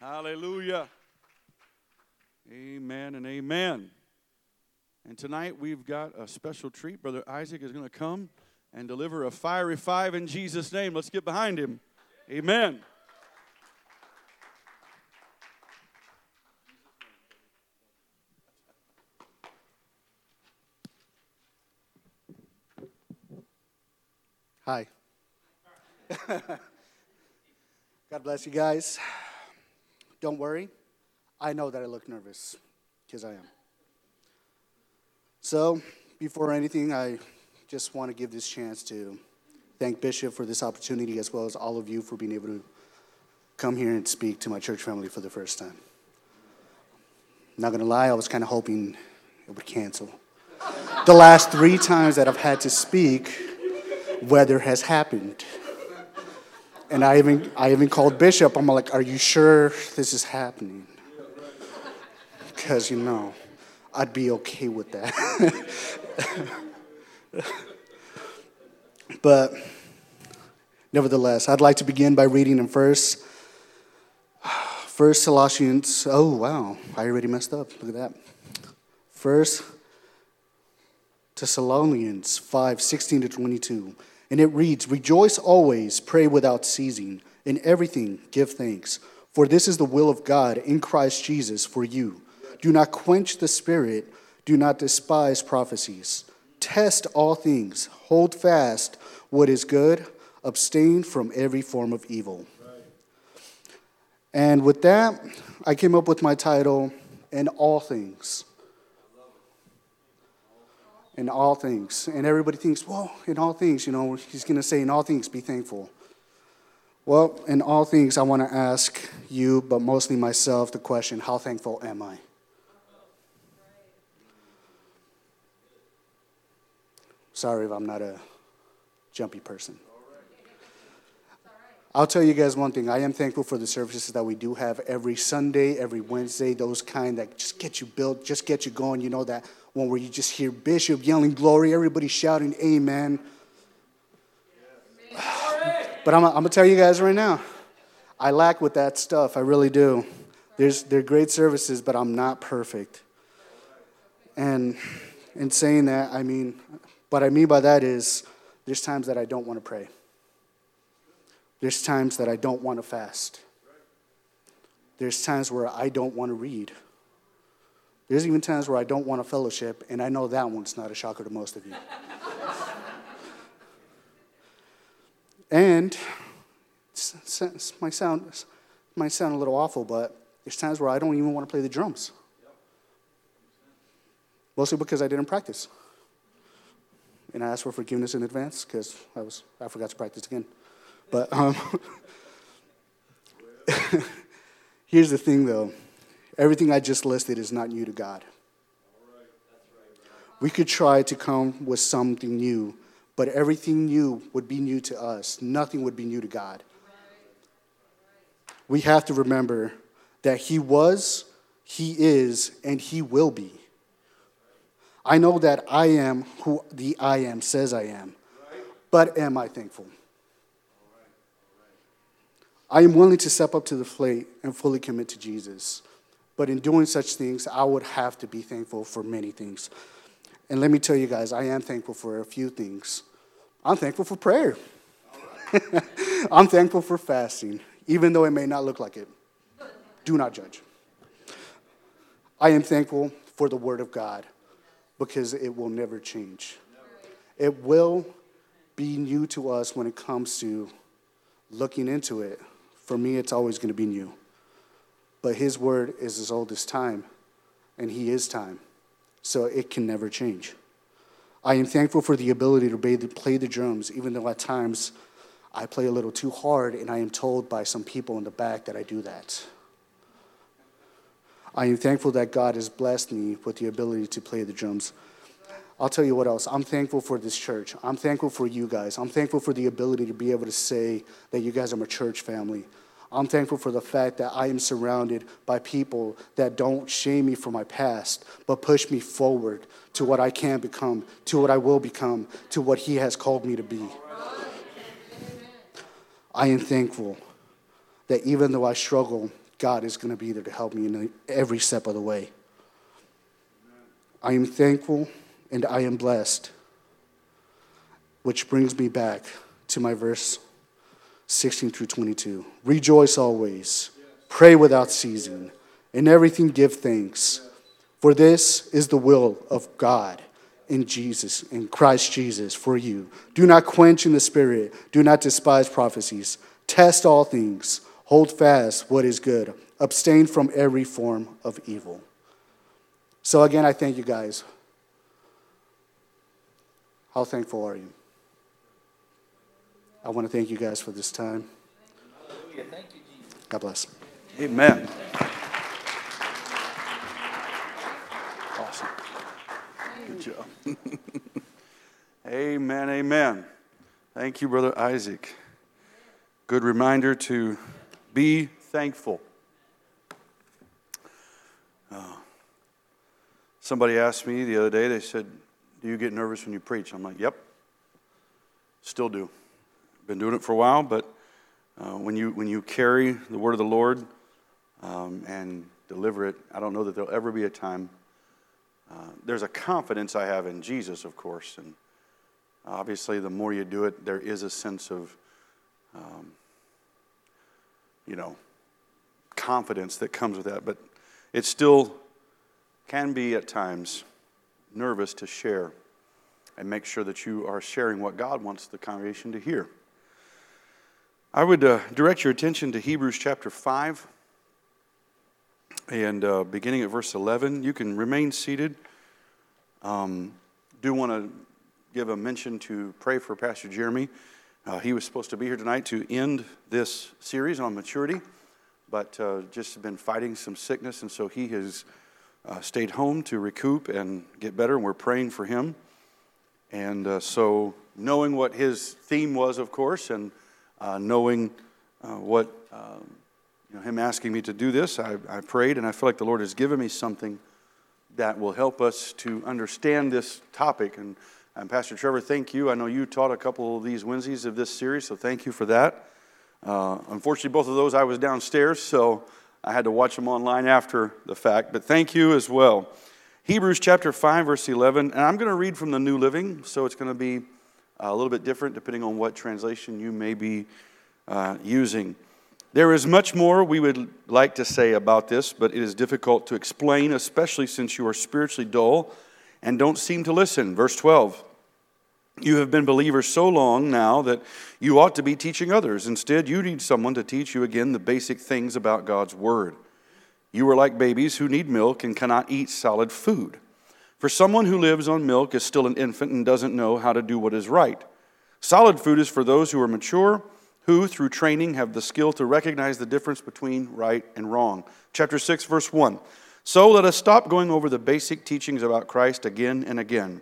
Hallelujah. Amen and amen. And tonight we've got a special treat. Brother Isaac is going to come and deliver a fiery five in Jesus' name. Let's get behind him. Amen. Hi. God bless you guys. Don't worry. I know that I look nervous, because I am. So, before anything, I just want to give this chance to thank Bishop for this opportunity, as well as all of you for being able to come here and speak to my church family for the first time. I'm not going to lie, I was kind of hoping it would cancel. The last three times that I've had to speak, weather has happened. And I even called Bishop. I'm like, are you sure this is happening? Because, you know, I'd be okay with that. But nevertheless, I'd like to begin by reading in First Thessalonians. Oh, wow. I already messed up. Look at that. First Thessalonians 5:16-22. And it reads, rejoice always, pray without ceasing, in everything give thanks, for this is the will of God in Christ Jesus for you. Do not quench the spirit, do not despise prophecies. Test all things, hold fast what is good, abstain from every form of evil. Right. And with that, I came up with my title, In All Things. In all things. And everybody thinks, well, in all things, you know, he's going to say, in all things, be thankful. Well, in all things, I want to ask you, but mostly myself, the question, how thankful am I? Sorry if I'm not a jumpy person. I'll tell you guys one thing. I am thankful for the services that we do have every Sunday, every Wednesday, those kind that just get you built, just get you going. You know, that one where you just hear Bishop yelling glory, everybody shouting amen. Yes. But I'm going to tell you guys right now, I lack with that stuff. I really do. They're great services, but I'm not perfect. And in saying that, I mean, what I mean by that is there's times that I don't want to pray. There's times that I don't want to fast. There's times where I don't want to read. There's even times where I don't want to fellowship, and I know that one's not a shocker to most of you. And it might sound a little awful, but there's times where I don't even want to play the drums. Mostly because I didn't practice. And I asked for forgiveness in advance because I forgot to practice again. But here's the thing, though. Everything I just listed is not new to God. We could try to come with something new, but everything new would be new to us. Nothing would be new to God. We have to remember that He was, He is, and He will be. I know that I am who the I am says I am, but am I thankful? I am willing to step up to the plate and fully commit to Jesus. But in doing such things, I would have to be thankful for many things. And let me tell you guys, I am thankful for a few things. I'm thankful for prayer. Right. I'm thankful for fasting, even though it may not look like it. Do not judge. I am thankful for the Word of God because it will never change. It will be new to us when it comes to looking into it. For me, it's always going to be new. But His Word is as old as time, and He is time, so it can never change. I am thankful for the ability to play the drums, even though at times I play a little too hard, and I am told by some people in the back that I do that. I am thankful that God has blessed me with the ability to play the drums. I'll tell you what else. I'm thankful for this church. I'm thankful for you guys. I'm thankful for the ability to be able to say that you guys are my church family. I'm thankful for the fact that I am surrounded by people that don't shame me for my past, but push me forward to what I can become, to what I will become, to what He has called me to be. I am thankful that even though I struggle, God is going to be there to help me in every step of the way. I am thankful and I am blessed, which brings me back to my verse 16 through 22. Rejoice always, pray without ceasing, in everything give thanks, for this is the will of God in Christ Jesus for you. Do not quench in the spirit, do not despise prophecies, test all things, hold fast what is good, abstain from every form of evil. So again, I thank you guys. How thankful are you? I want to thank you guys for this time. Hallelujah. Thank you, Jesus. God bless. Amen. Awesome. Good job. Amen, amen. Thank you, Brother Isaac. Good reminder to be thankful. Somebody asked me the other day, they said, do you get nervous when you preach? I'm like, yep, still do. Been doing it for a while, but when you carry the word of the Lord and deliver it, I don't know that there'll ever be a time. There's a confidence I have in Jesus, of course, and obviously the more you do it, there is a sense of, confidence that comes with that, but it still can be at times nervous to share and make sure that you are sharing what God wants the congregation to hear. I would direct your attention to Hebrews chapter 5 and beginning at verse 11. You can remain seated. Do want to give a mention to pray for Pastor Jeremy. He was supposed to be here tonight to end this series on maturity, but just been fighting some sickness, and so he has stayed home to recoup and get better, and we're praying for him. And so knowing what his theme was, of course, and knowing what, him asking me to do this, I prayed, and I feel like the Lord has given me something that will help us to understand this topic. And Pastor Trevor, thank you. I know you taught a couple of these Wednesdays of this series, so thank you for that. Unfortunately, both of those I was downstairs, so I had to watch them online after the fact, but thank you as well. Hebrews chapter 5, verse 11, and I'm going to read from the New Living, so it's going to be a little bit different depending on what translation you may be using. There is much more we would like to say about this, but it is difficult to explain, especially since you are spiritually dull and don't seem to listen. Verse 12, you have been believers so long now that you ought to be teaching others. Instead, you need someone to teach you again the basic things about God's word. You are like babies who need milk and cannot eat solid food. For someone who lives on milk is still an infant and doesn't know how to do what is right. Solid food is for those who are mature, who, through training, have the skill to recognize the difference between right and wrong. Chapter 6, verse 1. So let us stop going over the basic teachings about Christ again and again.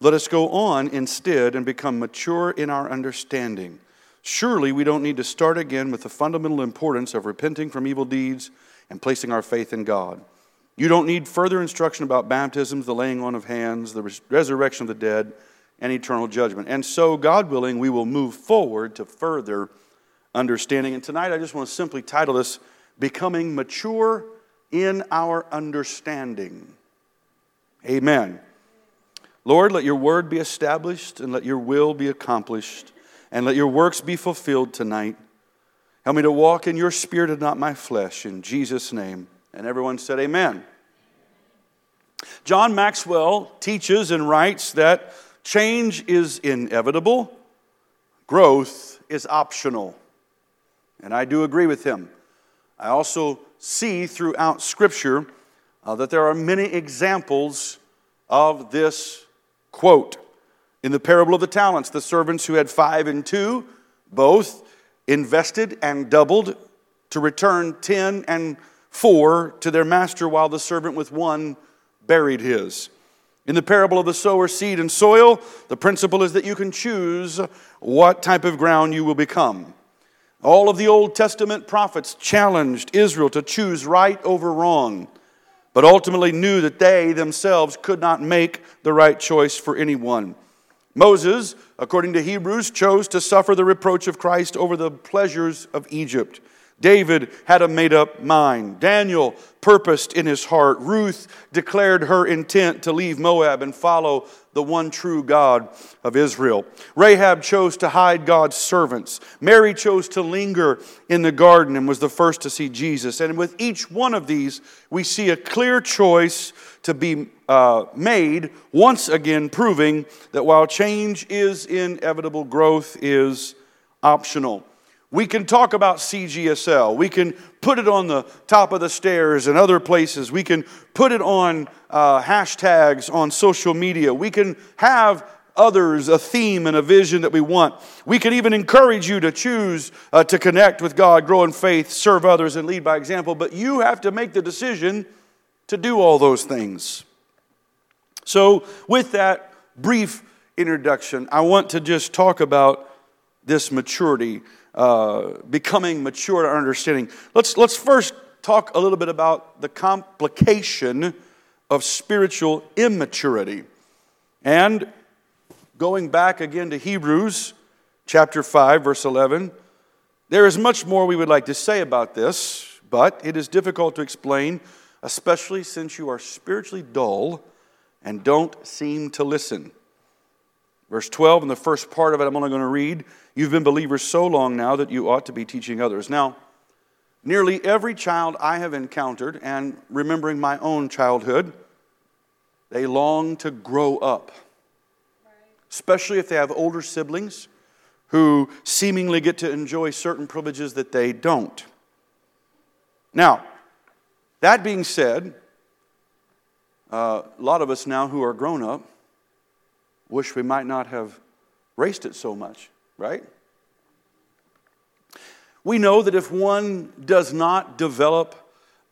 Let us go on instead and become mature in our understanding. Surely we don't need to start again with the fundamental importance of repenting from evil deeds and placing our faith in God. You don't need further instruction about baptisms, the laying on of hands, the resurrection of the dead, and eternal judgment. And so, God willing, we will move forward to further understanding. And tonight I just want to simply title this, Becoming Mature in Our Understanding. Amen. Lord, let your word be established, and let your will be accomplished, and let your works be fulfilled tonight. Help me to walk in your spirit and not my flesh, in Jesus' name. And everyone said amen. John Maxwell teaches and writes that change is inevitable, growth is optional. And I do agree with him. I also see throughout Scripture that there are many examples of this quote. In the parable of the talents, the servants who had 5 and 2, both invested and doubled to return 10 and 4 to their master, while the servant with 1 buried his. In the parable of the sower, seed, and soil, the principle is that you can choose what type of ground you will become. All of the Old Testament prophets challenged Israel to choose right over wrong, but ultimately knew that they themselves could not make the right choice for anyone. Moses, according to Hebrews, chose to suffer the reproach of Christ over the pleasures of Egypt. David had a made-up mind. Daniel purposed in his heart. Ruth declared her intent to leave Moab and follow the one true God of Israel. Rahab chose to hide God's servants. Mary chose to linger in the garden and was the first to see Jesus. And with each one of these, we see a clear choice to be made, once again proving that while change is inevitable, growth is optional. We can talk about CGSL. We can put it on the top of the stairs and other places. We can put it on hashtags on social media. We can have others a theme and a vision that we want. We can even encourage you to choose to connect with God, grow in faith, serve others, and lead by example. But you have to make the decision to do all those things. So with that brief introduction, I want to just talk about this maturity, becoming mature to our understanding. Let's first talk a little bit about the complication of spiritual immaturity. And going back again to Hebrews chapter 5, verse 11, there is much more we would like to say about this, but it is difficult to explain, especially since you are spiritually dull and don't seem to listen. Verse 12, in the first part of it, I'm only going to read, "You've been believers so long now that you ought to be teaching others." Now, nearly every child I have encountered, and remembering my own childhood, they long to grow up. Especially if they have older siblings who seemingly get to enjoy certain privileges that they don't. Now, that being said, a lot of us now who are grown up wish we might not have raced it so much, right? We know that if one does not develop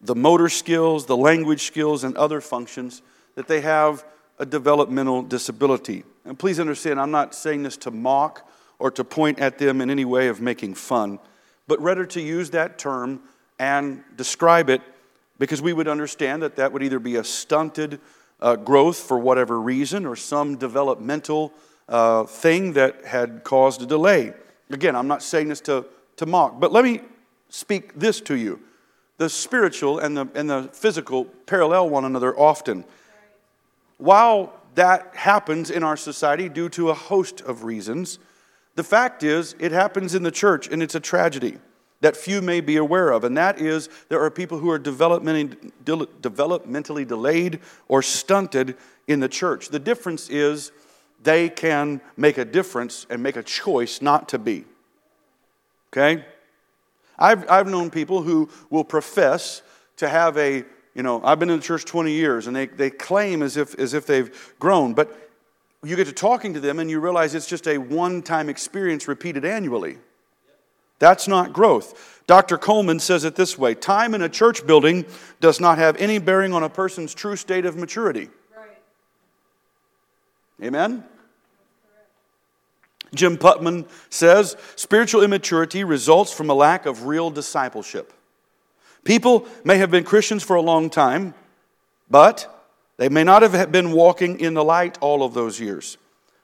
the motor skills, the language skills, and other functions, that they have a developmental disability. And please understand, I'm not saying this to mock or to point at them in any way of making fun, but rather to use that term and describe it because we would understand that that would either be a stunted growth for whatever reason or some developmental thing that had caused a delay. Again, I'm not saying this to mock, but let me speak this to you. The spiritual and the physical parallel one another often. While that happens in our society due to a host of reasons, the fact is it happens in the church, and it's a tragedy that few may be aware of, and that is there are people who are developmentally delayed or stunted in the church. The difference is they can make a difference and make a choice not to be. Okay? I've known people who will profess to have a, I've been in the church 20 years, and they claim as if they've grown, but you get to talking to them and you realize it's just a one-time experience repeated annually. That's not growth. Dr. Coleman says it this way: time in a church building does not have any bearing on a person's true state of maturity. Right. Amen? Jim Putman says, spiritual immaturity results from a lack of real discipleship. People may have been Christians for a long time, but they may not have been walking in the light all of those years.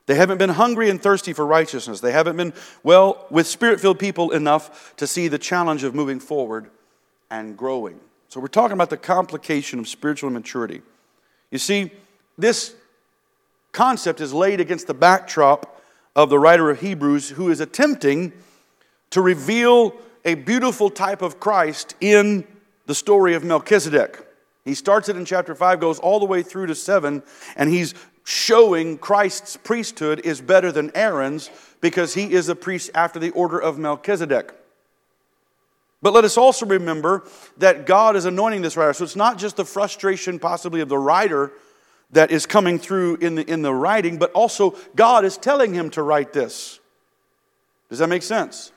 They haven't been hungry and thirsty for righteousness. They haven't been, with Spirit-filled people enough to see the challenge of moving forward and growing. So we're talking about the complication of spiritual immaturity. You see, this concept is laid against the backdrop of the writer of Hebrews, who is attempting to reveal a beautiful type of Christ in the story of Melchizedek. He starts it in chapter 5, goes all the way through to 7, and he's showing Christ's priesthood is better than Aaron's because he is a priest after the order of Melchizedek. But let us also remember that God is anointing this writer. So it's not just the frustration possibly of the writer that is coming through in the writing, but also God is telling him to write this. Does that make sense?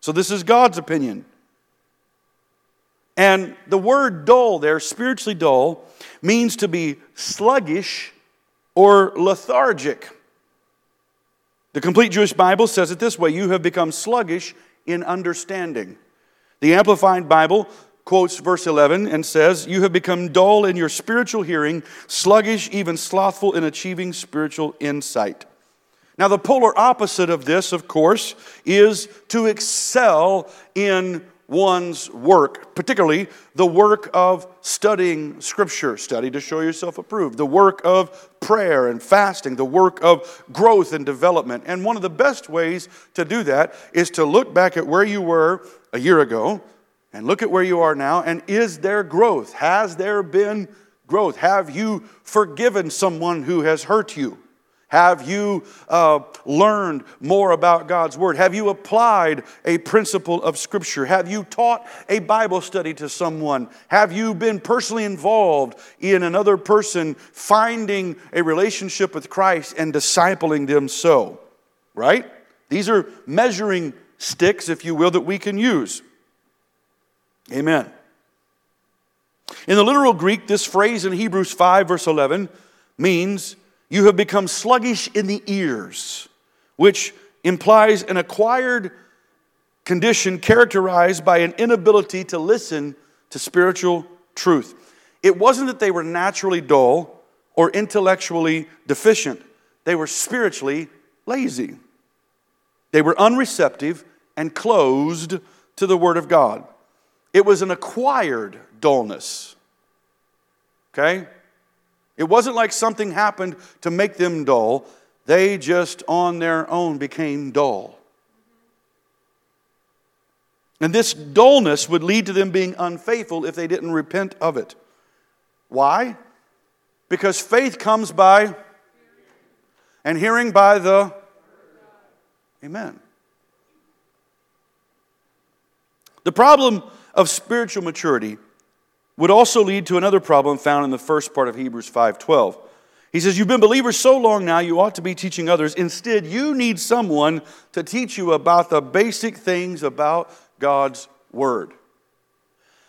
So this is God's opinion. And the word dull there, spiritually dull, means to be sluggish or lethargic. The Complete Jewish Bible says it this way: you have become sluggish in understanding. The Amplified Bible quotes verse 11 and says, you have become dull in your spiritual hearing, sluggish, even slothful in achieving spiritual insight. Now, the polar opposite of this, of course, is to excel in one's work, particularly the work of studying Scripture, study to show yourself approved, the work of prayer and fasting, the work of growth and development. And one of the best ways to do that is to look back at where you were a year ago and look at where you are now, and is there growth? Has there been growth? Have you forgiven someone who has hurt you? Have you learned more about God's Word? Have you applied a principle of Scripture? Have you taught a Bible study to someone? Have you been personally involved in another person finding a relationship with Christ and discipling them so? Right? These are measuring sticks, if you will, that we can use. Amen. In the literal Greek, this phrase in Hebrews 5 verse 11 means you have become sluggish in the ears, which implies an acquired condition characterized by an inability to listen to spiritual truth. It wasn't that they were naturally dull or intellectually deficient. They were spiritually lazy. They were unreceptive and closed to the Word of God. It was an acquired dullness. Okay? It wasn't like something happened to make them dull. They just on their own became dull. And this dullness would lead to them being unfaithful if they didn't repent of it. Why? Because faith comes by and hearing by the... Amen. The problem of spiritual maturity would also lead to another problem found in the first part of Hebrews 5:12. He says, you've been believers so long now, you ought to be teaching others. Instead, you need someone to teach you about the basic things about God's Word.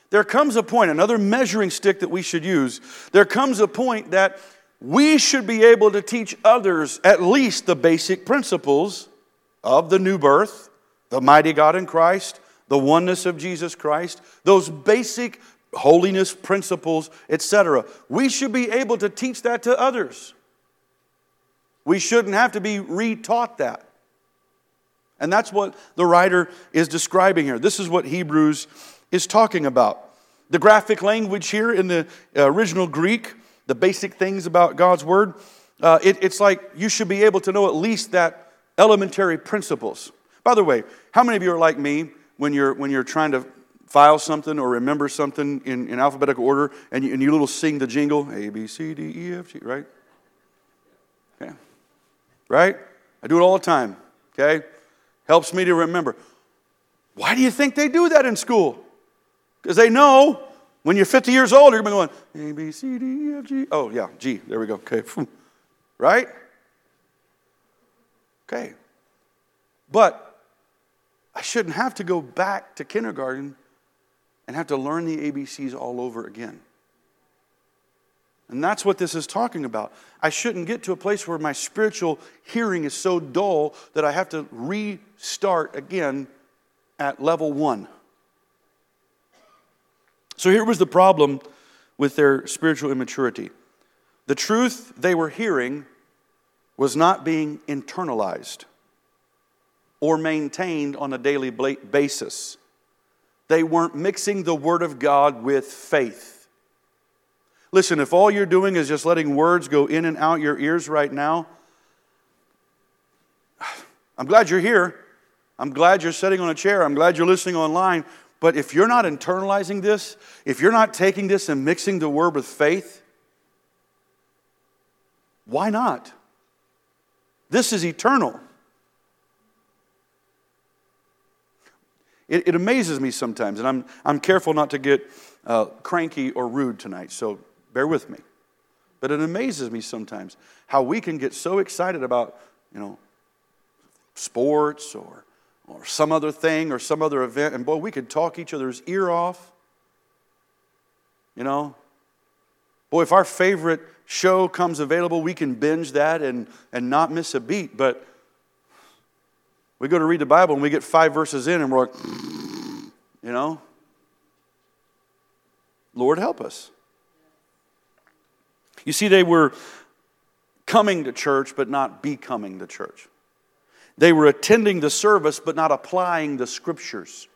There comes a point, another measuring stick that we should use, there comes a point that we should be able to teach others at least the basic principles of the new birth, the mighty God in Christ, the oneness of Jesus Christ, those basic holiness principles, etc. We should be able to teach that to others. We shouldn't have to be retaught that. And that's what the writer is describing here. This is what Hebrews is talking about. The graphic language here in the original Greek, the basic things about God's Word, it's like you should be able to know at least that elementary principles. By the way, how many of you are like me when you're trying to file something or remember something in alphabetical order, and you little sing the jingle, A, B, C, D, E, F, G, right? Yeah. Right? I do it all the time, okay? Helps me to remember. Why do you think they do that in school? Because they know when you're 50 years old, you're going to be going, A, B, C, D, E, F, G. Oh, yeah, G, there we go, okay. Right? Okay. But I shouldn't have to go back to kindergarten and have to learn the ABCs all over again. And that's what this is talking about. I shouldn't get to a place where my spiritual hearing is so dull that I have to restart again at level one. So here was the problem with their spiritual immaturity. The truth they were hearing was not being internalized or maintained on a daily basis. They weren't mixing the Word of God with faith. Listen, if all you're doing is just letting words go in and out your ears right now, I'm glad you're here. I'm glad you're sitting on a chair. I'm glad you're listening online. But if you're not internalizing this, if you're not taking this and mixing the Word with faith, why not? This is eternal. It amazes me sometimes, and I'm careful not to get cranky or rude tonight, so bear with me. But it amazes me sometimes how we can get so excited about, you know, sports or some other thing or some other event, and boy, we could talk each other's ear off. You know? Boy, if our favorite show comes available, we can binge that and not miss a beat, but we go to read the Bible and we get 5 verses in and we're like, you know, Lord help us. You see, they were coming to church but not becoming the church. They were attending the service but not applying the Scriptures.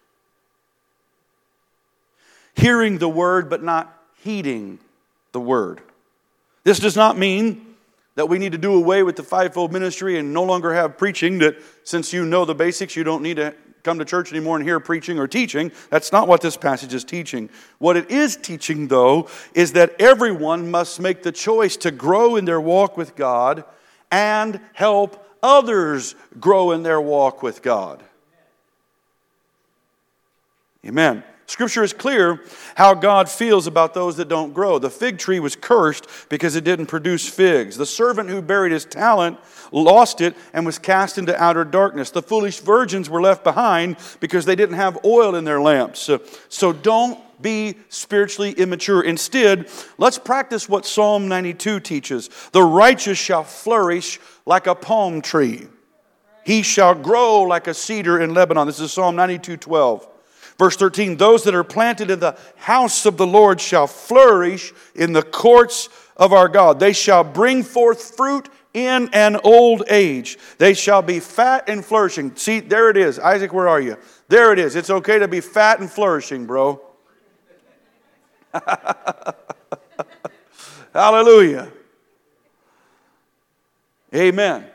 hearing the word but not heeding the word. This does not mean that we need to do away with the fivefold ministry and no longer have preaching, that since you know the basics, you don't need to come to church anymore and hear preaching or teaching. That's not what this passage is teaching. What it is teaching, though, is that everyone must make the choice to grow in their walk with God and help others grow in their walk with God. Amen. Scripture is clear how God feels about those that don't grow. The fig tree was cursed because it didn't produce figs. The servant who buried his talent lost it and was cast into outer darkness. The foolish virgins were left behind because they didn't have oil in their lamps. So don't be spiritually immature. Instead, let's practice what Psalm 92 teaches. The righteous shall flourish like a palm tree. He shall grow like a cedar in Lebanon. This is Psalm 92:12. Verse 13, those that are planted in the house of the Lord shall flourish in the courts of our God. They shall bring forth fruit in an old age. They shall be fat and flourishing. See, there it is. Isaac, where are you? There it is. It's okay to be fat and flourishing, bro. Hallelujah. Amen.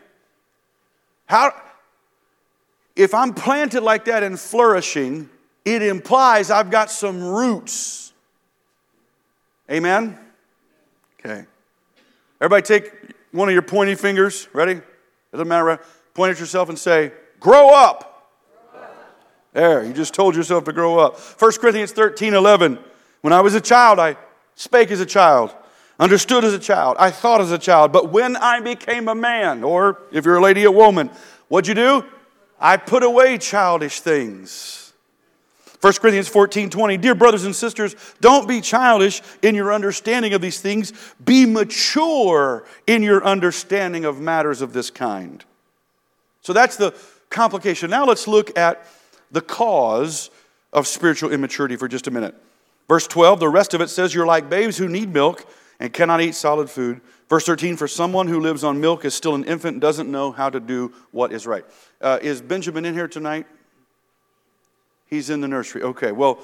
If I'm planted like that and flourishing, it implies I've got some roots. Amen? Okay. Everybody take one of your pointy fingers. Ready? Doesn't matter. Point at yourself and say, grow up. Grow up. There, you just told yourself to grow up. 1 Corinthians 13:11. When I was a child, I spake as a child, understood as a child, I thought as a child. But when I became a man, or if you're a lady, a woman, what'd you do? I put away childish things. 1 Corinthians 14:20, dear brothers and sisters, don't be childish in your understanding of these things. Be mature in your understanding of matters of this kind. So that's the complication. Now let's look at the cause of spiritual immaturity for just a minute. Verse 12, the rest of it says you're like babes who need milk and cannot eat solid food. Verse 13, for someone who lives on milk is still an infant and doesn't know how to do what is right. Is Benjamin in here tonight? He's in the nursery. Okay, well,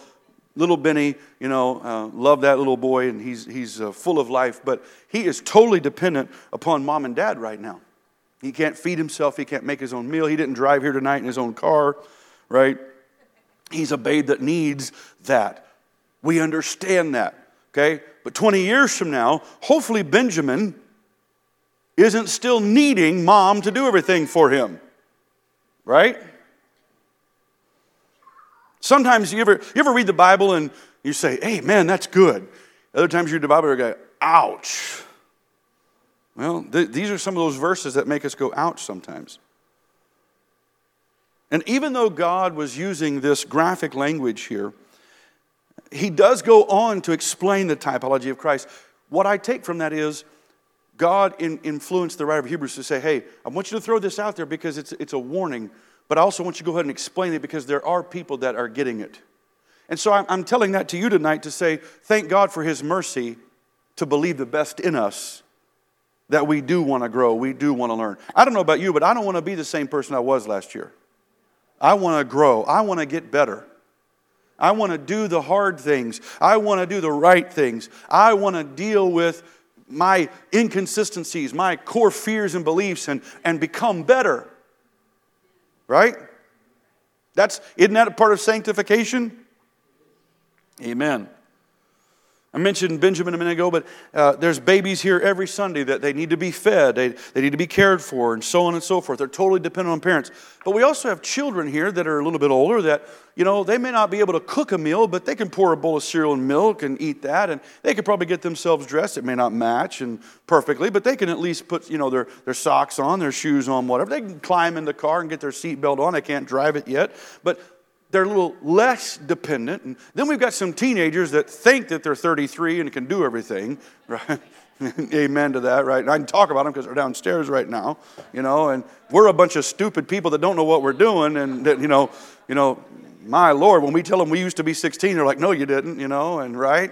little Benny, love that little boy, and he's full of life, but he is totally dependent upon mom and dad right now. He can't feed himself. He can't make his own meal. He didn't drive here tonight in his own car, right? He's a babe that needs that. We understand that, okay? But 20 years from now, hopefully Benjamin isn't still needing mom to do everything for him, right? Sometimes you ever read the Bible and you say, hey, man, that's good. Other times you read the Bible and you go, ouch. Well, these are some of those verses that make us go, ouch, sometimes. And even though God was using this graphic language here, he does go on to explain the typology of Christ. What I take from that is God influenced the writer of Hebrews to say, hey, I want you to throw this out there because it's a warning. But I also want you to go ahead and explain it because there are people that are getting it. And so I'm telling that to you tonight to say, thank God for his mercy to believe the best in us, that we do want to grow, we do want to learn. I don't know about you, but I don't want to be the same person I was last year. I want to grow. I want to get better. I want to do the hard things. I want to do the right things. I want to deal with my inconsistencies, my core fears and beliefs, and become better. Right? Isn't that a part of sanctification? Amen. I mentioned Benjamin a minute ago, but there's babies here every Sunday that they need to be fed, they need to be cared for, and so on and so forth. They're totally dependent on parents. But we also have children here that are a little bit older that, they may not be able to cook a meal, but they can pour a bowl of cereal and milk and eat that, and they could probably get themselves dressed. It may not match and perfectly, but they can at least put, their socks on, their shoes on, whatever. They can climb in the car and get their seatbelt on. They can't drive it yet, but they're a little less dependent. And then we've got some teenagers that think that they're 33 and can do everything, right? Amen to that, right? And I can talk about them because they're downstairs right now, and we're a bunch of stupid people that don't know what we're doing. And that, my Lord, when we tell them we used to be 16, they're like, no, you didn't, and right.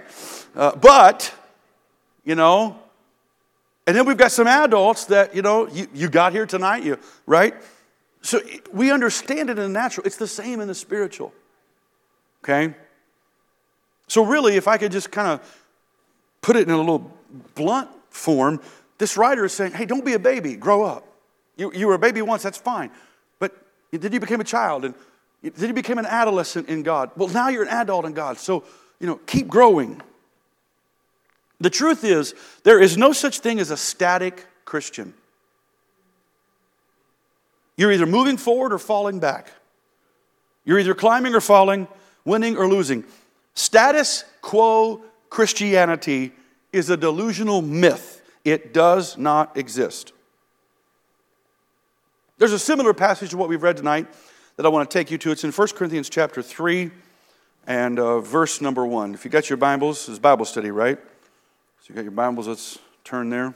And then we've got some adults that, you got here tonight, right? So we understand it in the natural. It's the same in the spiritual, okay? So really, if I could just kind of put it in a little blunt form, this writer is saying, hey, don't be a baby, grow up. You were a baby once, that's fine. But then you became a child, and then you became an adolescent in God. Well, now you're an adult in God, so, keep growing. The truth is, there is no such thing as a static Christian. You're either moving forward or falling back. You're either climbing or falling, winning or losing. Status quo Christianity is a delusional myth. It does not exist. There's a similar passage to what we've read tonight that I want to take you to. It's in 1 Corinthians chapter 3 and verse number 1. If you got your Bibles, it's Bible study, right? So you got your Bibles, let's turn there.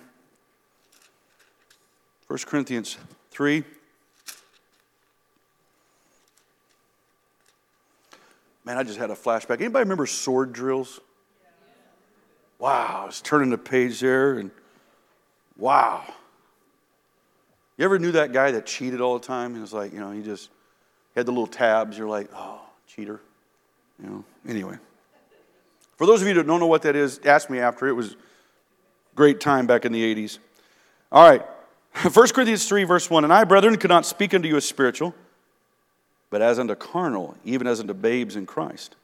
1 Corinthians 3. Man, I just had a flashback. Anybody remember sword drills? Wow, I was turning the page there, and wow. You ever knew that guy that cheated all the time? And it's like, he just had the little tabs. You're like, oh, cheater. Anyway. For those of you that don't know what that is, ask me after. It was a great time back in the 80s. All right, 1 Corinthians 3, verse 1, and I, brethren, could not speak unto you as spiritual, but as unto carnal, even as unto babes in Christ.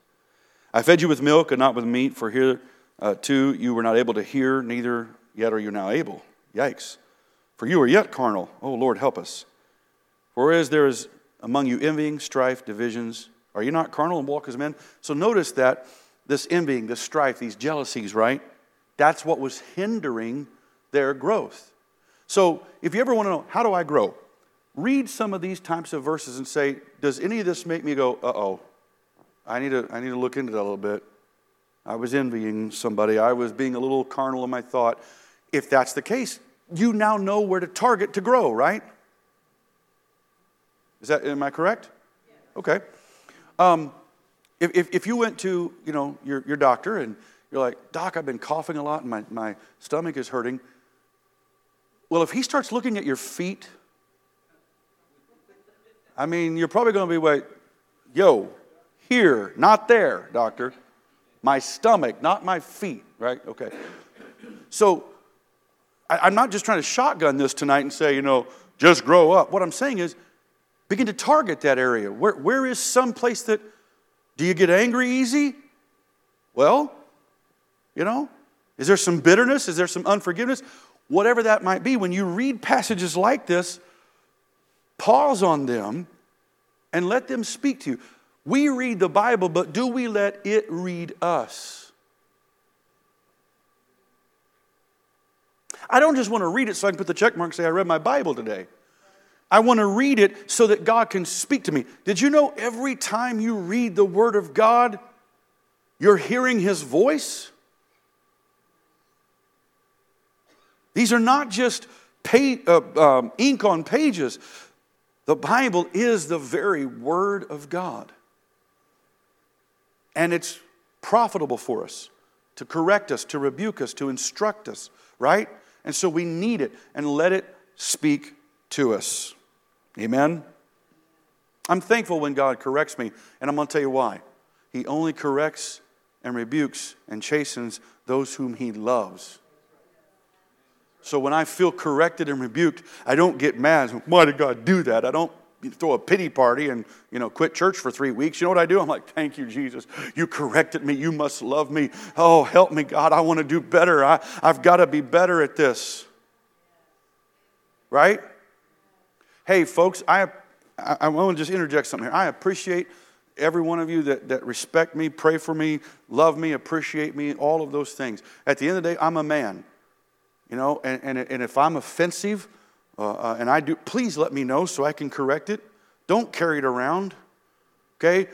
I fed you with milk and not with meat, for here too you were not able to hear, neither yet are you now able. Yikes. For you are yet carnal. Oh, Lord, help us. For as there is among you envying, strife, divisions, are you not carnal and walk as men? So notice that this envying, this strife, these jealousies, right? That's what was hindering their growth. So if you ever want to know, how do I grow? Read some of these types of verses and say, does any of this make me go, uh-oh, I need to look into that a little bit. I was envying somebody. I was being a little carnal in my thought. If that's the case, you now know where to target to grow, right? Am I correct? Yeah. Okay. If you went to, your doctor and you're like, Doc, I've been coughing a lot and my stomach is hurting. Well, if he starts looking at your feet, you're probably going to be like, yo, here, not there, doctor. My stomach, not my feet, right? Okay. So I'm not just trying to shotgun this tonight and say, just grow up. What I'm saying is begin to target that area. Where is some place that, do you get angry easy? Well, is there some bitterness? Is there some unforgiveness? Whatever that might be, when you read passages like this, pause on them and let them speak to you. We read the Bible, but do we let it read us? I don't just want to read it so I can put the check mark and say, I read my Bible today. I want to read it so that God can speak to me. Did you know every time you read the Word of God, you're hearing His voice? These are not just ink on pages. The Bible is the very Word of God. And it's profitable for us to correct us, to rebuke us, to instruct us, right? And so we need it and let it speak to us. Amen? I'm thankful when God corrects me, and I'm going to tell you why. He only corrects and rebukes and chastens those whom He loves. So when I feel corrected and rebuked, I don't get mad. Why did God do that? I don't throw a pity party and, quit church for 3 weeks. You know what I do? I'm like, thank you, Jesus. You corrected me. You must love me. Oh, help me, God. I want to do better. I've got to be better at this. Right? Hey, folks, I want to just interject something here. I appreciate every one of you that respect me, pray for me, love me, appreciate me, all of those things. At the end of the day, I'm a man. And if I'm offensive, and I do, please let me know so I can correct it. Don't carry it around, okay?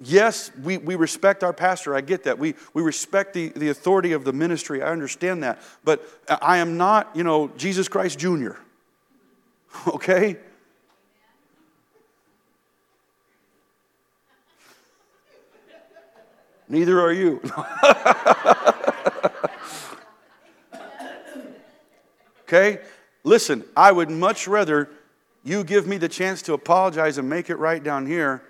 Yes, we respect our pastor. I get that. We respect the authority of the ministry. I understand that. But I am not, Jesus Christ Jr., okay? Neither are you. Okay? Listen, I would much rather you give me the chance to apologize and make it right down here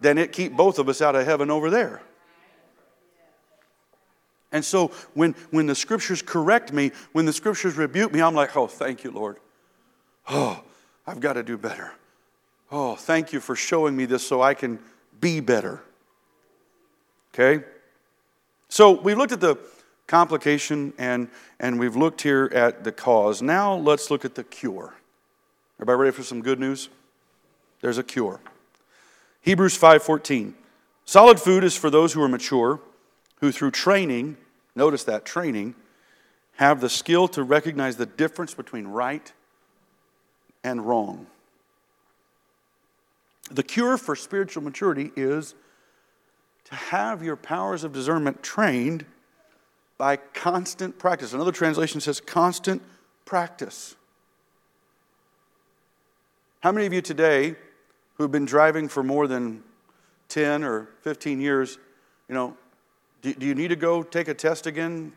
than it keep both of us out of heaven over there. And so when the scriptures correct me, when the scriptures rebuke me, I'm like, oh, thank you, Lord. Oh, I've got to do better. Oh, thank you for showing me this so I can be better. Okay? So we've looked at the complication and we've looked here at the cause. Now let's look at the cure. Everybody ready for some good news? There's a cure. Hebrews 5:14. Solid food is for those who are mature, who through training, notice that, training, have the skill to recognize the difference between right and wrong. The cure for spiritual maturity is to have your powers of discernment trained by constant practice. Another translation says constant practice. How many of you today who've been driving for more than 10 or 15 years, you know, do you need to go take a test again?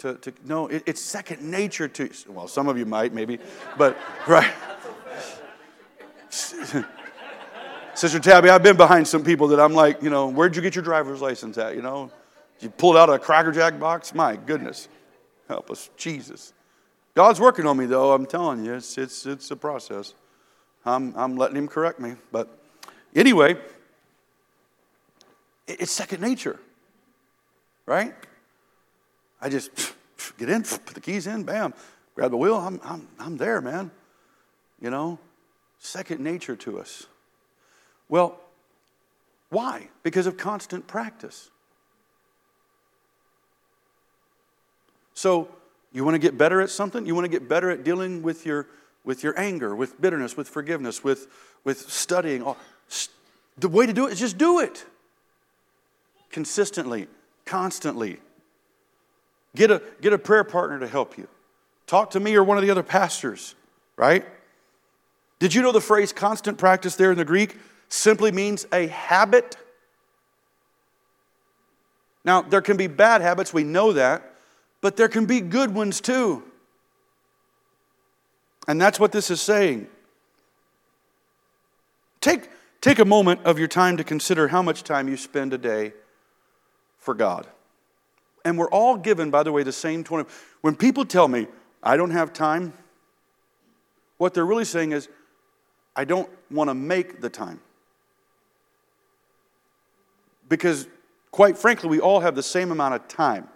No, it's second nature to, well, some of you might maybe, but, right. Sister Tabby, I've been behind some people that I'm like, you know, where'd you get your driver's license at, you know? You pulled out a Cracker Jack box? My goodness. Help us, Jesus. God's working on me, though. I'm telling you, it's a process. I'm letting him correct me. But anyway, it's second nature, right? I just get in, put the keys in, bam, grab the wheel. I'm there, man. You know, second nature to us. Well, why? Because of constant practice. So you want to get better at something? You want to get better at dealing with your anger, with bitterness, with forgiveness, with studying. The way to do it is just do it. Consistently, constantly. Get a prayer partner to help you. Talk to me or one of the other pastors, right? Did you know the phrase constant practice there in the Greek simply means a habit? Now, there can be bad habits, we know that. But there can be good ones too. And that's what this is saying. Take a moment of your time to consider how much time you spend a day for God. And we're all given, by the way, the same 20. When people tell me, I don't have time, what they're really saying is, I don't want to make the time. Because, quite frankly, we all have the same amount of time.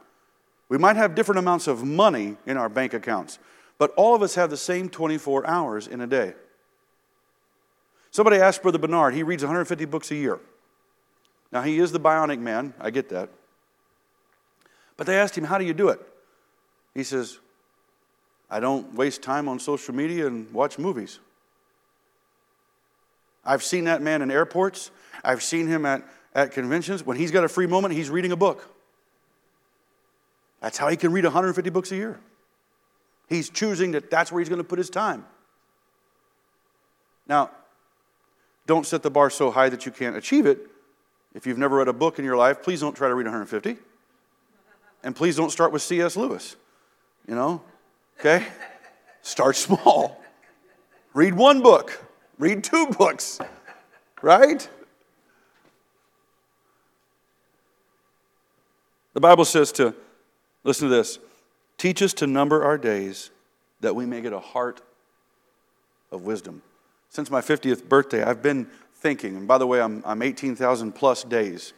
We might have different amounts of money in our bank accounts, but all of us have the same 24 hours in a day. Somebody asked Brother Bernard, he reads 150 books a year. Now, he is the bionic man, I get that. But they asked him, how do you do it? He says, I don't waste time on social media and watch movies. I've seen that man in airports. I've seen him at conventions. When he's got a free moment, he's reading a book. That's how he can read 150 books a year. He's choosing that's where he's going to put his time. Now, don't set the bar so high that you can't achieve it. If you've never read a book in your life, please don't try to read 150. And please don't start with C.S. Lewis. You know? Okay? Start small. Read one book. Read two books. Right? The Bible says to... Listen to this. Teach us to number our days that we may get a heart of wisdom. Since my 50th birthday, I've been thinking, and by the way, I'm 18,000 plus days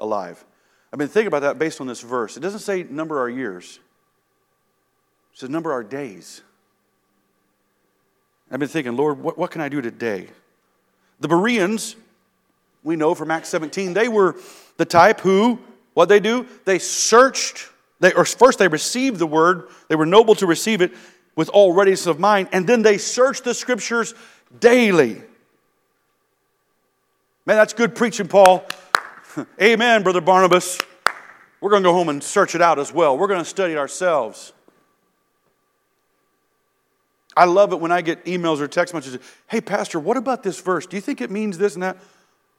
alive. I've been thinking about that based on this verse. It doesn't say number our years. It says number our days. I've been thinking, Lord, what can I do today? The Bereans, we know from Acts 17, they were the type who, what they do? They searched. First they received the word, they were noble to receive it with all readiness of mind, and then they searched the scriptures daily. Man, that's good preaching, Paul. Amen, Brother Barnabas. We're going to go home and search it out as well. We're going to study it ourselves. I love it when I get emails or text messages. Hey, Pastor, what about this verse? Do you think it means this and that?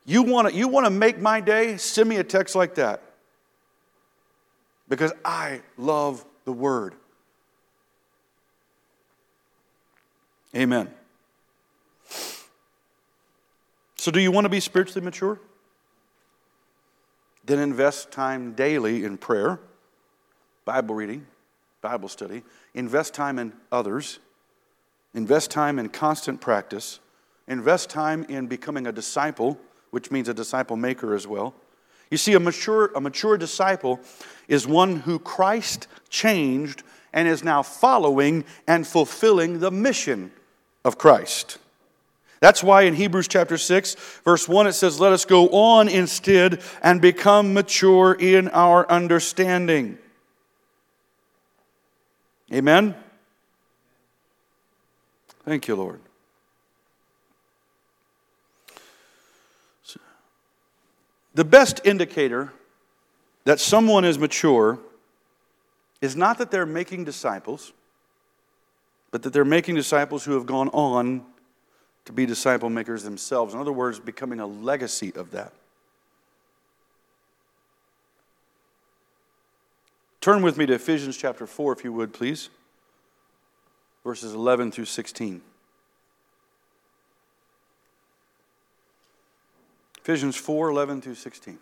You want to make my day? Send me a text like that. Because I love the Word. Amen. So do you want to be spiritually mature? Then invest time daily in prayer, Bible reading, Bible study. Invest time in others. Invest time in constant practice. Invest time in becoming a disciple, which means a disciple maker as well. You see, a mature disciple is one who Christ changed and is now following and fulfilling the mission of Christ. That's why in Hebrews chapter 6, verse 1, it says, "Let us go on instead and become mature in our understanding." Amen? Thank you, Lord. The best indicator that someone is mature is not that they're making disciples, but that they're making disciples who have gone on to be disciple makers themselves. In other words, becoming a legacy of that. Turn with me to Ephesians chapter 4, if you would, please. Verses 11 through 16. Ephesians 4, 11 through 16.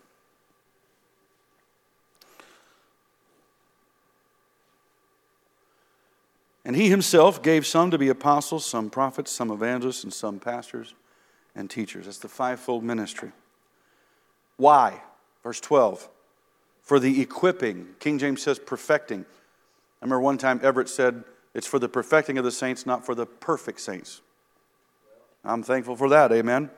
"And he himself gave some to be apostles, some prophets, some evangelists, and some pastors and teachers." That's the fivefold ministry. Why? Verse 12. "For the equipping." King James says perfecting. I remember one time Everett said, "It's for the perfecting of the saints, not for the perfect saints." I'm thankful for that, amen.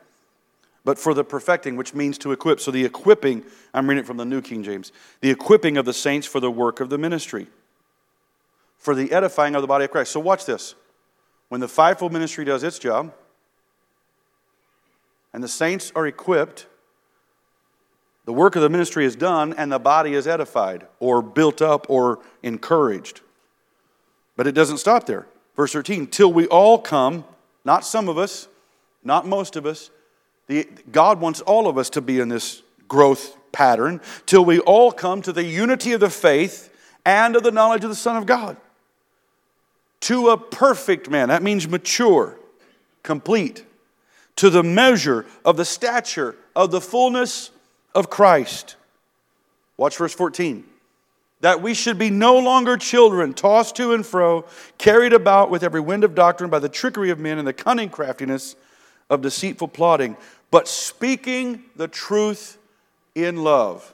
But for the perfecting, which means to equip. So the equipping, I'm reading it from the New King James. "The equipping of the saints for the work of the ministry, for the edifying of the body of Christ." So watch this. When the fivefold ministry does its job, and the saints are equipped, the work of the ministry is done, and the body is edified, or built up, or encouraged. But it doesn't stop there. Verse 13, "Till we all come," not some of us, not most of us. God wants all of us to be in this growth pattern, "till we all come to the unity of the faith and of the knowledge of the Son of God, to a perfect man." That means mature, complete. "To the measure of the stature of the fullness of Christ." Watch verse 14. "That we should be no longer children, tossed to and fro, carried about with every wind of doctrine by the trickery of men and the cunning craftiness of deceitful plotting, but speaking the truth in love."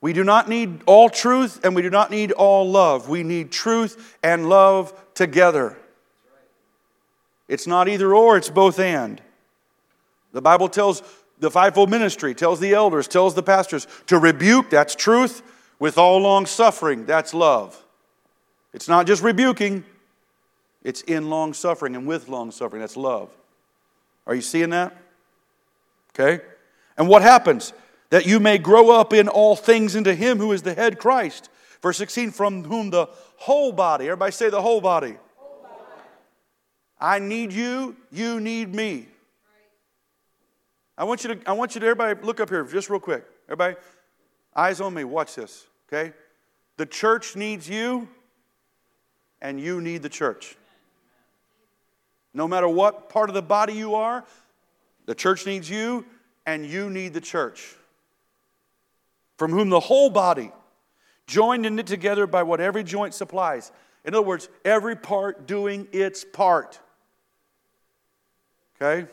We do not need all truth and we do not need all love. We need truth and love together. It's not either or, it's both and. The Bible tells the fivefold ministry, tells the elders, tells the pastors to rebuke, that's truth, with all long suffering, that's love. It's not just rebuking, it's in long suffering and with long suffering, that's love. Are you seeing that? Okay. And what happens? "That you may grow up in all things into him who is the head, Christ." Verse 16, "From whom the whole body," everybody say the whole body. Whole body. I need you, you need me. Right. I want you to everybody look up here just real quick. Everybody, eyes on me, watch this, okay? The church needs you, and you need the church. No matter what part of the body you are, the church needs you, and you need the church. "From whom the whole body, joined and knit together by what every joint supplies." In other words, every part doing its part. Okay?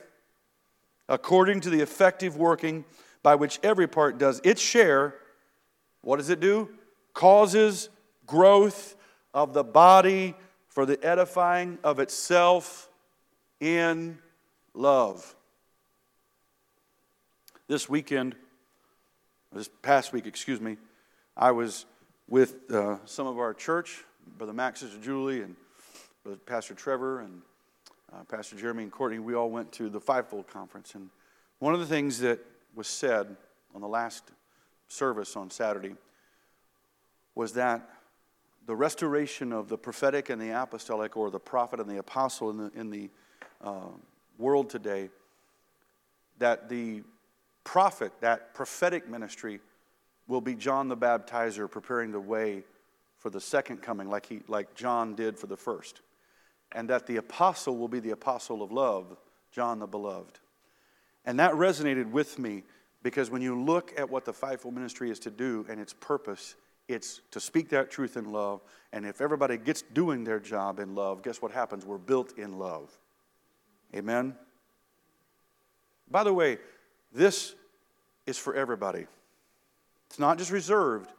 "According to the effective working by which every part does its share," what does it do? "Causes growth of the body for the edifying of itself in love." This past week, I was with some of our church, Brother Max, Sister Julie, and Pastor Trevor, and Pastor Jeremy and Courtney. We all went to the Fivefold Conference. And one of the things that was said on the last service on Saturday was that the restoration of the prophetic and the apostolic, or the prophet and the apostle in the world today, that the prophet, that prophetic ministry, will be John the Baptizer preparing the way for the second coming, like John did for the first. And that the apostle will be the apostle of love, John the Beloved. And that resonated with me, because when you look at what the fivefold ministry is to do and its purpose, It's to speak that truth in love. And if everybody gets doing their job in love, guess what happens? We're built in love. Amen? By the way, this is for everybody. It's not just reserved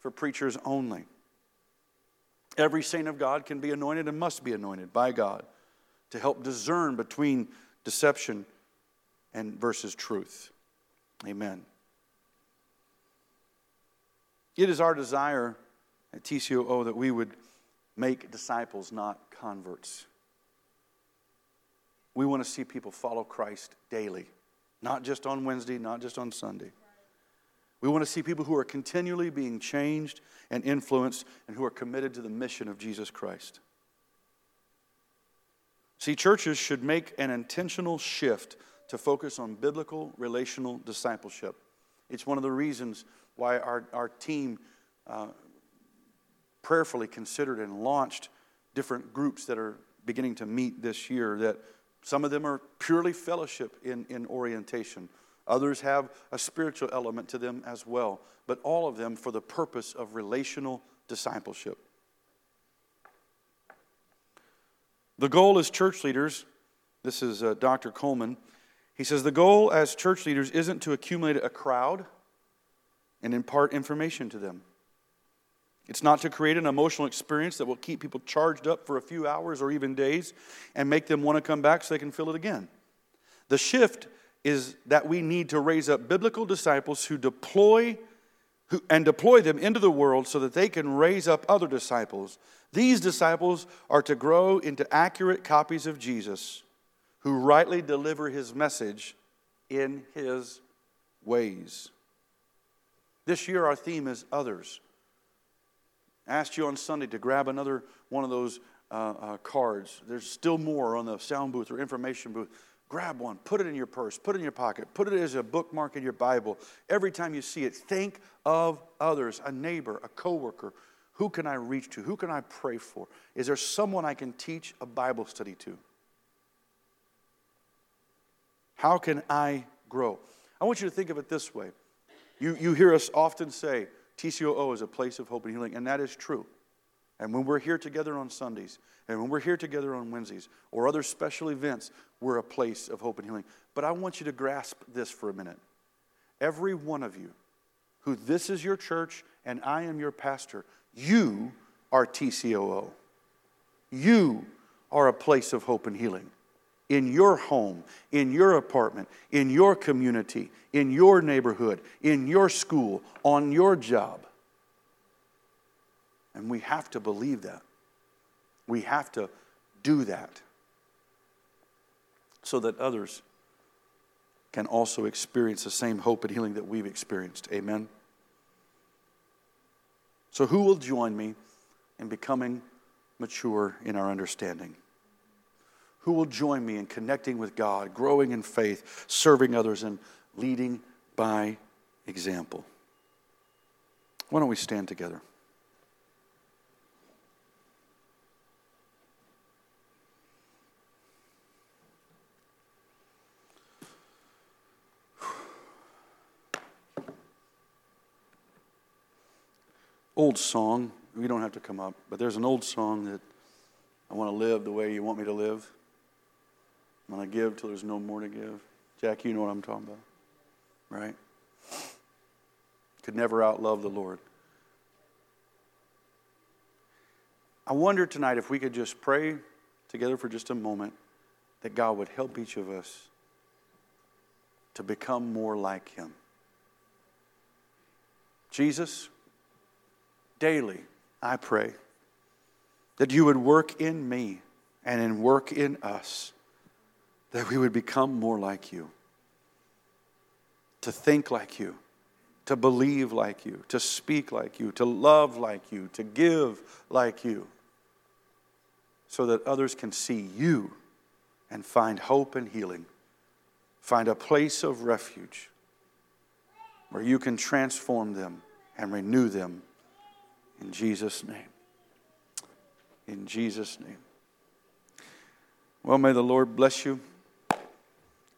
for preachers only. Every saint of God can be anointed and must be anointed by God to help discern between deception and versus truth. Amen. It is our desire at TCOO that we would make disciples, not converts. We want to see people follow Christ daily, not just on Wednesday, not just on Sunday. We want to see people who are continually being changed and influenced and who are committed to the mission of Jesus Christ. See, churches should make an intentional shift to focus on biblical relational discipleship. It's one of the reasons why our team prayerfully considered and launched different groups that are beginning to meet this year. That some of them are purely fellowship in orientation. Others have a spiritual element to them as well. But all of them for the purpose of relational discipleship. The goal as church leaders, this is Dr. Coleman, he says, the goal as church leaders isn't to accumulate a crowd and impart information to them. It's not to create an emotional experience that will keep people charged up for a few hours or even days and make them want to come back so they can feel it again. The shift is that we need to raise up biblical disciples who deploy them into the world so that they can raise up other disciples. These disciples are to grow into accurate copies of Jesus who rightly deliver his message in his ways. This year our theme is others. I asked you on Sunday to grab another one of those cards. There's still more on the sound booth or information booth. Grab one, put it in your purse, put it in your pocket, put it as a bookmark in your Bible. Every time you see it, think of others, a neighbor, a coworker. Who can I reach to? Who can I pray for? Is there someone I can teach a Bible study to? How can I grow? I want you to think of it this way. You hear us often say, TCOO is a place of hope and healing, and that is true. And when we're here together on Sundays, and when we're here together on Wednesdays, or other special events, we're a place of hope and healing. But I want you to grasp this for a minute. Every one of you, who this is your church, and I am your pastor, you are TCOO. You are a place of hope and healing. In your home, in your apartment, in your community, in your neighborhood, in your school, on your job. And we have to believe that. We have to do that so that others can also experience the same hope and healing that we've experienced. Amen? So who will join me in becoming mature in our understanding? Who will join me in connecting with God, growing in faith, serving others, and leading by example? Why don't we stand together? Old song. We don't have to come up, but there's an old song that I want to live the way you want me to live. I'm going to give till there's no more to give. Jack, you know what I'm talking about, right? Could never outlove the Lord. I wonder tonight if we could just pray together for just a moment that God would help each of us to become more like Him. Jesus, daily I pray that you would work in me and work in us, that we would become more like you, to think like you, to believe like you, to speak like you, to love like you, to give like you, so that others can see you and find hope and healing, find a place of refuge where you can transform them and renew them in Jesus' name. In Jesus' name. Well, may the Lord bless you.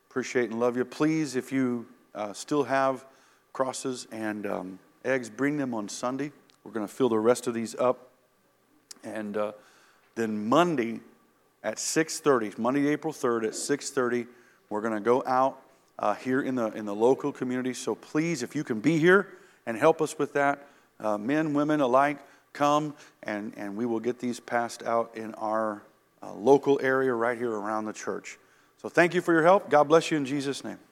Appreciate and love you. Please, if you still have crosses and eggs, bring them on Sunday. We're going to fill the rest of these up. And then Monday at 6:30, Monday, April 3rd at 6:30, we're going to go out here in the local community. So please, if you can be here and help us with that, men, women alike, come and we will get these passed out in our local area right here around the church. So thank you for your help. God bless you in Jesus' name.